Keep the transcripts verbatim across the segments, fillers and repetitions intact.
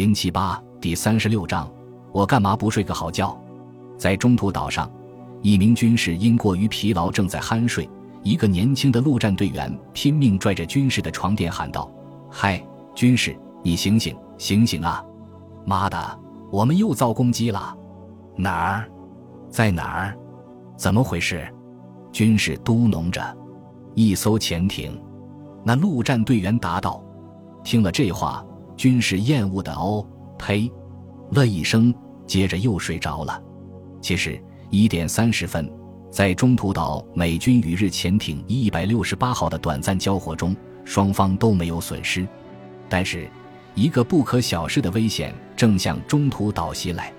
零七八第三十六章，我干嘛不睡个好觉？在中途岛上，一名军士因过于疲劳正在酣睡，一个年轻的陆战队员拼命拽着军士的床垫喊道：“嗨，军士，你醒醒，醒醒啊！妈的，我们又遭攻击了！哪儿？在哪儿？怎么回事？”军士嘟哝着：“一艘潜艇。”那陆战队员答道。听了这话，军士厌恶的哦呸了一声，接着又睡着了。其实一点三十分，在中途岛美军与日潜艇一百六十八号的短暂交火中，双方都没有损失。但是一个不可小视的危险正向中途岛袭来。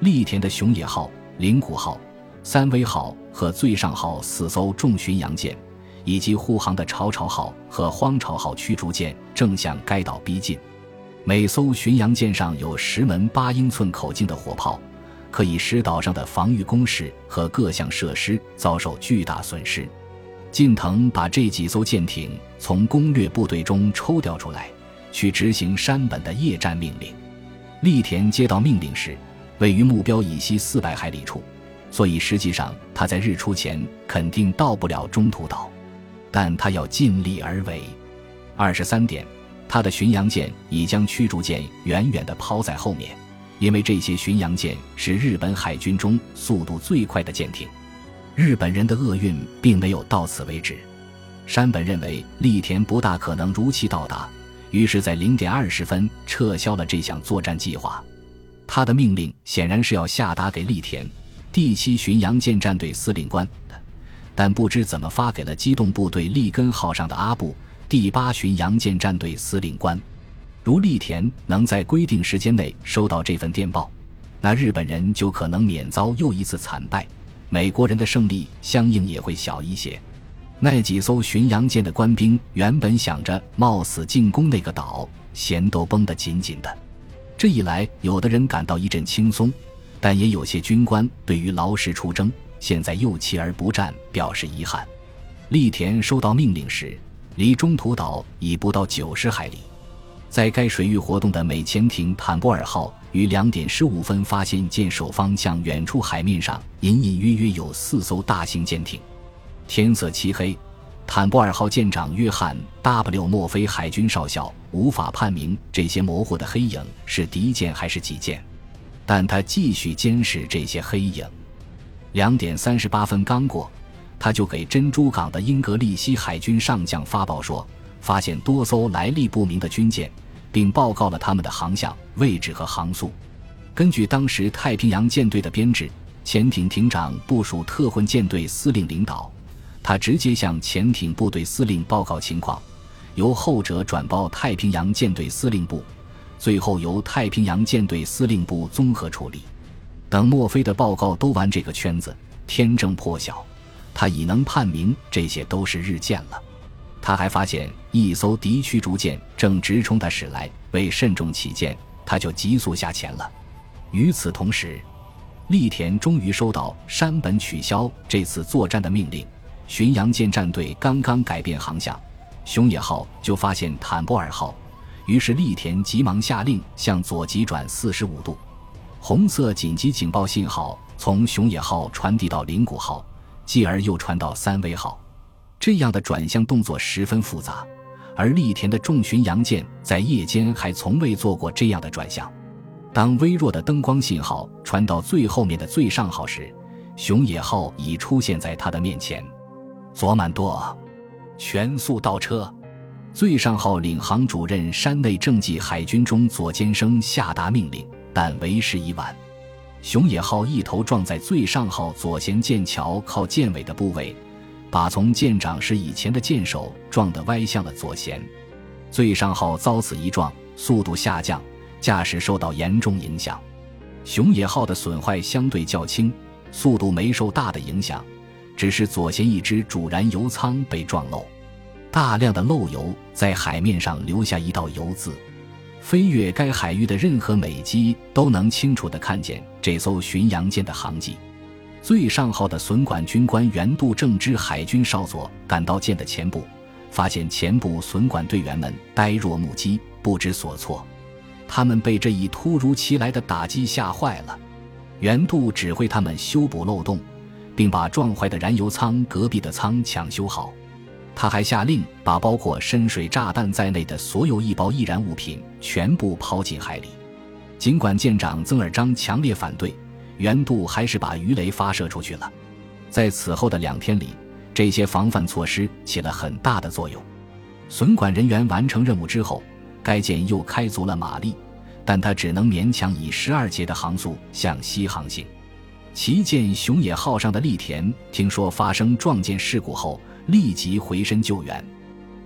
栗田的熊野号、灵谷号、三威号和最上号四艘重巡洋舰，以及护航的潮潮号和荒潮号驱逐舰正向该岛逼近。每艘巡洋舰上有十门八英寸口径的火炮，可以使岛上的防御工事和各项设施遭受巨大损失。近藤把这几艘舰艇从攻略部队中抽调出来，去执行山本的夜战命令。栗田接到命令时，位于目标以西四百海里处，所以实际上他在日出前肯定到不了中途岛，但他要尽力而为。二十三点，他的巡洋舰已将驱逐舰远远地抛在后面，因为这些巡洋舰是日本海军中速度最快的舰艇。日本人的厄运并没有到此为止。山本认为栗田不大可能如期到达，于是在 零点二十 分撤销了这项作战计划。他的命令显然是要下达给栗田第七巡洋舰战队司令官的，但不知怎么发给了机动部队利根号上的阿部第八巡洋舰战队司令官。如栗田能在规定时间内收到这份电报，那日本人就可能免遭又一次惨败，美国人的胜利相应也会小一些。那几艘巡洋舰的官兵原本想着冒死进攻那个岛，弦都绷得紧紧的。这一来，有的人感到一阵轻松，但也有些军官对于劳师出征现在又弃而不战表示遗憾。栗田收到命令时，离中途岛已不到九十海里。在该水域活动的美潜艇坦博尔号于 两点十五 分发现舰首方向远处海面上隐隐约约有四艘大型舰艇。天色漆黑，坦博尔号舰长约翰 W 莫菲海军少校无法判明这些模糊的黑影是敌舰还是己舰，但他继续监视这些黑影。两点三十八 分刚过，他就给珍珠港的英格利西海军上将发报说，发现多艘来历不明的军舰，并报告了他们的航向、位置和航速。根据当时太平洋舰队的编制，潜艇艇长部署特混舰队司令领导，他直接向潜艇部队司令报告情况，由后者转报太平洋舰队司令部，最后由太平洋舰队司令部综合处理。等墨菲的报告兜完这个圈子，天正破晓，他已能判明这些都是日舰了。他还发现一艘敌驱逐舰正直冲他驶来，为慎重起见，他就急速下潜了。与此同时，栗田终于收到山本取消这次作战的命令。巡洋舰战队刚刚改变航向，熊野号就发现坦博尔号，于是栗田急忙下令向左急转四十五度。红色紧急警报信号从熊野号传递到灵谷号，继而又传到三威号。这样的转向动作十分复杂，而栗田的重巡洋舰在夜间还从未做过这样的转向。当微弱的灯光信号传到最后面的最上号时，熊野号已出现在他的面前。佐满多，全速倒车！最上号领航主任山内正纪海军中佐监生下达命令，但为时已晚。熊野号一头撞在最上号左舷舰桥靠舰尾的部位，把从舰长室以前的舰首撞得歪向了左舷。最上号遭此一撞，速度下降，驾驶受到严重影响。熊野号的损坏相对较轻，速度没受大的影响，只是左舷一只主燃油舱被撞漏，大量的漏油在海面上留下一道油渍。飞越该海域的任何美机都能清楚地看见这艘巡洋舰的航迹。最上号的损管军官原渡正之海军少佐赶到舰的前部，发现前部损管队员们呆若木鸡，不知所措。他们被这一突如其来的打击吓坏了。袁度指挥他们修补漏洞，并把撞坏的燃油舱隔壁的舱抢修好。他还下令把包括深水炸弹在内的所有易爆易燃物品全部抛进海里。尽管舰长曾尔章强烈反对，袁度还是把鱼雷发射出去了。在此后的两天里，这些防范措施起了很大的作用。损管人员完成任务之后，该舰又开足了马力，但它只能勉强以十二节的航速向西航行。旗舰熊野号上的栗田听说发生撞舰事故后，立即回身救援。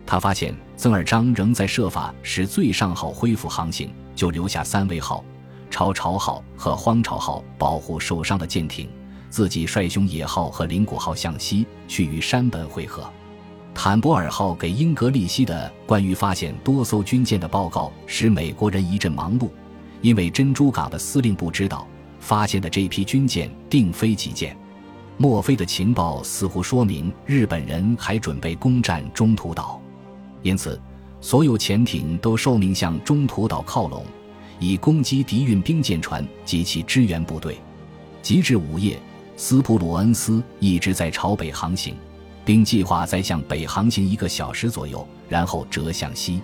他发现曾尔章仍在设法使最上号恢复航行，就留下三位号、潮潮号和荒潮号保护受伤的舰艇，自己率熊野号和灵谷号向西去与山本会合。坦博尔号给英格利西的关于发现多艘军舰的报告使美国人一阵忙碌，因为珍珠港的司令部知道发现的这批军舰定非旗舰。墨菲的情报似乎说明日本人还准备攻占中途岛，因此所有潜艇都受命向中途岛靠拢，以攻击敌运兵舰船及其支援部队。及至午夜，斯普鲁恩斯一直在朝北航行，并计划再向北航行一个小时左右，然后折向西。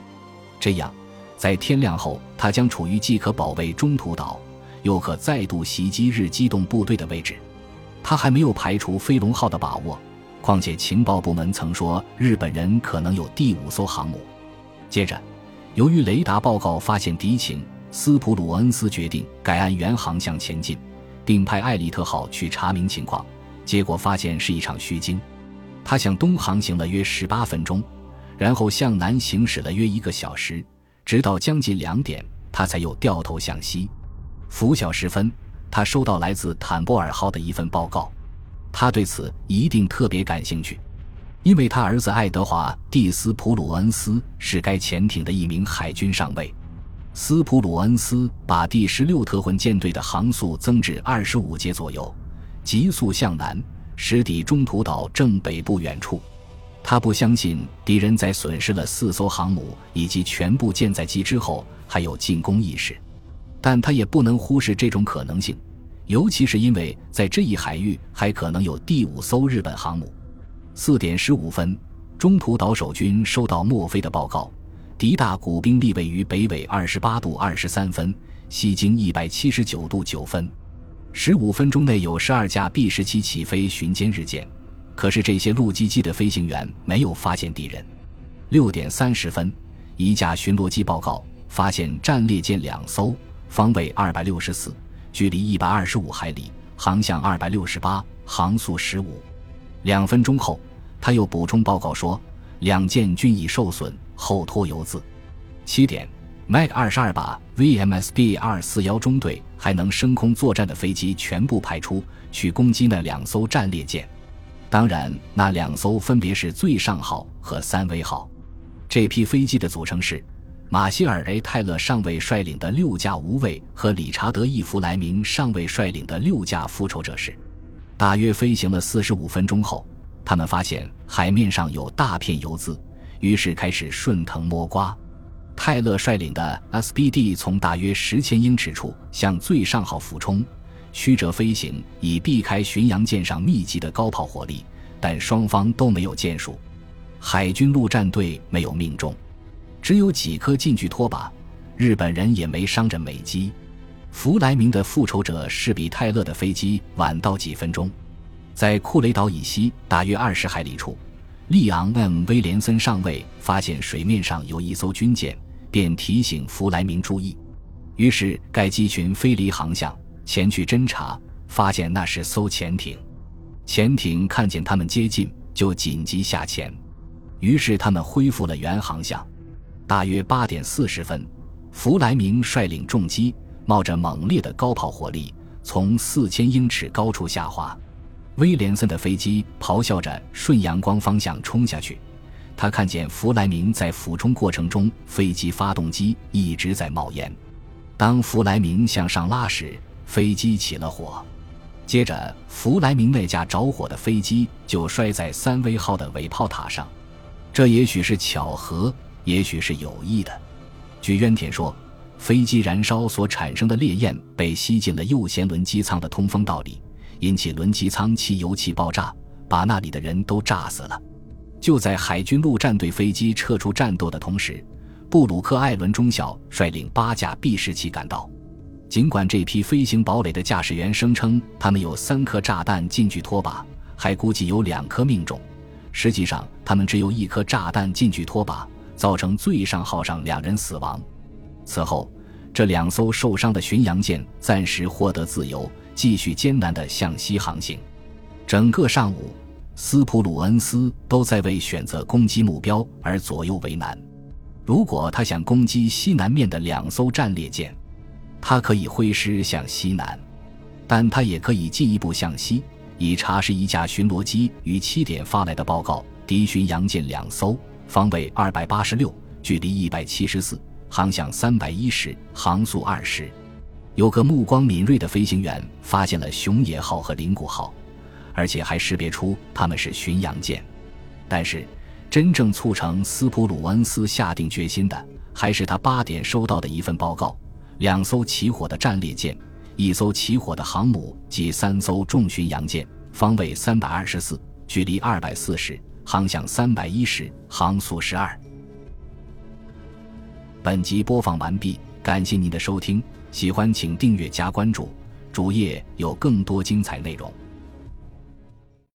这样在天亮后，他将处于既可保卫中途岛又可再度袭击日机动部队的位置。他还没有排除飞龙号的把握，况且情报部门曾说日本人可能有第五艘航母。接着，由于雷达报告发现敌情，斯普鲁恩斯决定改按原航向前进，并派艾利特号去查明情况，结果发现是一场虚惊。他向东航行了约十八分钟，然后向南行驶了约一个小时，直到将近两点，他才又掉头向西。拂晓时分，他收到来自坦博尔号的一份报告，他对此一定特别感兴趣，因为他儿子爱德华·蒂斯普鲁恩斯是该潜艇的一名海军上尉。斯普鲁恩斯把第十六特混舰队的航速增至二十五节左右，急速向南，驶抵中途岛正北部远处。他不相信敌人在损失了四艘航母以及全部舰载机之后还有进攻意识，但他也不能忽视这种可能性，尤其是因为在这一海域还可能有第五艘日本航母。四点十五分，中途岛守军收到墨菲的报告，敌大古兵力位于北纬二十八度二十三分，西经一百七十九度九分。十五分钟内有十二架 B 十七起飞巡歼日舰，可是这些陆基机的飞行员没有发现敌人。六点三十分，一架巡逻机报告发现战列舰两艘，方位二百六十四。距离一百二十五海里，航向二百六十八，航速十五。两分钟后，他又补充报告说，两舰均已受损，后拖油渍。七点 ，M A C 二十二把 V M S B 二四幺中队还能升空作战的飞机全部派出去攻击那两艘战列舰，当然，那两艘分别是最上号和三威号。这批飞机的组成是马歇尔 ·A· 泰勒上尉率领的六架无畏和理查德 ·E· 弗莱明上尉率领的六架复仇者式。大约飞行了四十五分钟后，他们发现海面上有大片油渍，于是开始顺藤摸瓜。泰勒率领的 S B D 从大约十千英尺处向最上号俯冲，曲折飞行以避开巡洋舰上密集的高炮火力，但双方都没有建树，海军陆战队没有命中，只有几颗近距拖靶，日本人也没伤着美机。弗莱明的复仇者是比泰勒的飞机晚到几分钟。在库雷岛以西大约二十海里处，利昂 M 威廉森上尉发现水面上有一艘军舰，便提醒弗莱明注意，于是该机群飞离航向前去侦察，发现那是艘潜艇。潜艇看见他们接近，就紧急下潜，于是他们恢复了原航向。大约八点四十分，弗莱明率领重机，冒着猛烈的高炮火力，从四千英尺高处下滑。威廉森的飞机咆哮着顺阳光方向冲下去，他看见弗莱明在俯冲过程中，飞机发动机一直在冒烟。当弗莱明向上拉时，飞机起了火，接着弗莱明那架着火的飞机就摔在三威号的尾炮塔上。这也许是巧合，也许是有意的。据渊田说，飞机燃烧所产生的烈焰被吸进了右舷轮机舱的通风道里，引起轮机舱汽油气爆炸，把那里的人都炸死了。就在海军陆战队飞机撤出战斗的同时，布鲁克·艾伦中校率领八架 B 十七 赶到。尽管这批飞行堡垒的驾驶员声称他们有三颗炸弹进去拖把，还估计有两颗命中，实际上他们只有一颗炸弹进去拖把，造成最上号上两人死亡。此后，这两艘受伤的巡洋舰暂时获得自由，继续艰难地向西航行。整个上午，斯普鲁恩斯都在为选择攻击目标而左右为难。如果他想攻击西南面的两艘战列舰，他可以挥师向西南，但他也可以进一步向西，以查实一架巡逻机于七点发来的报告：敌巡洋舰两艘，方位二八六，距离一七四，航向三一零，航速二十。有个目光敏锐的飞行员发现了熊野号和灵谷号，而且还识别出他们是巡洋舰。但是真正促成斯普鲁恩斯下定决心的，还是他八点收到的一份报告：两艘起火的战列舰，一艘起火的航母及三艘重巡洋舰，方位三二四，距离二四零，航向三一零，航速十二。本集播放完毕，感谢您的收听，喜欢请订阅加关注，主页有更多精彩内容。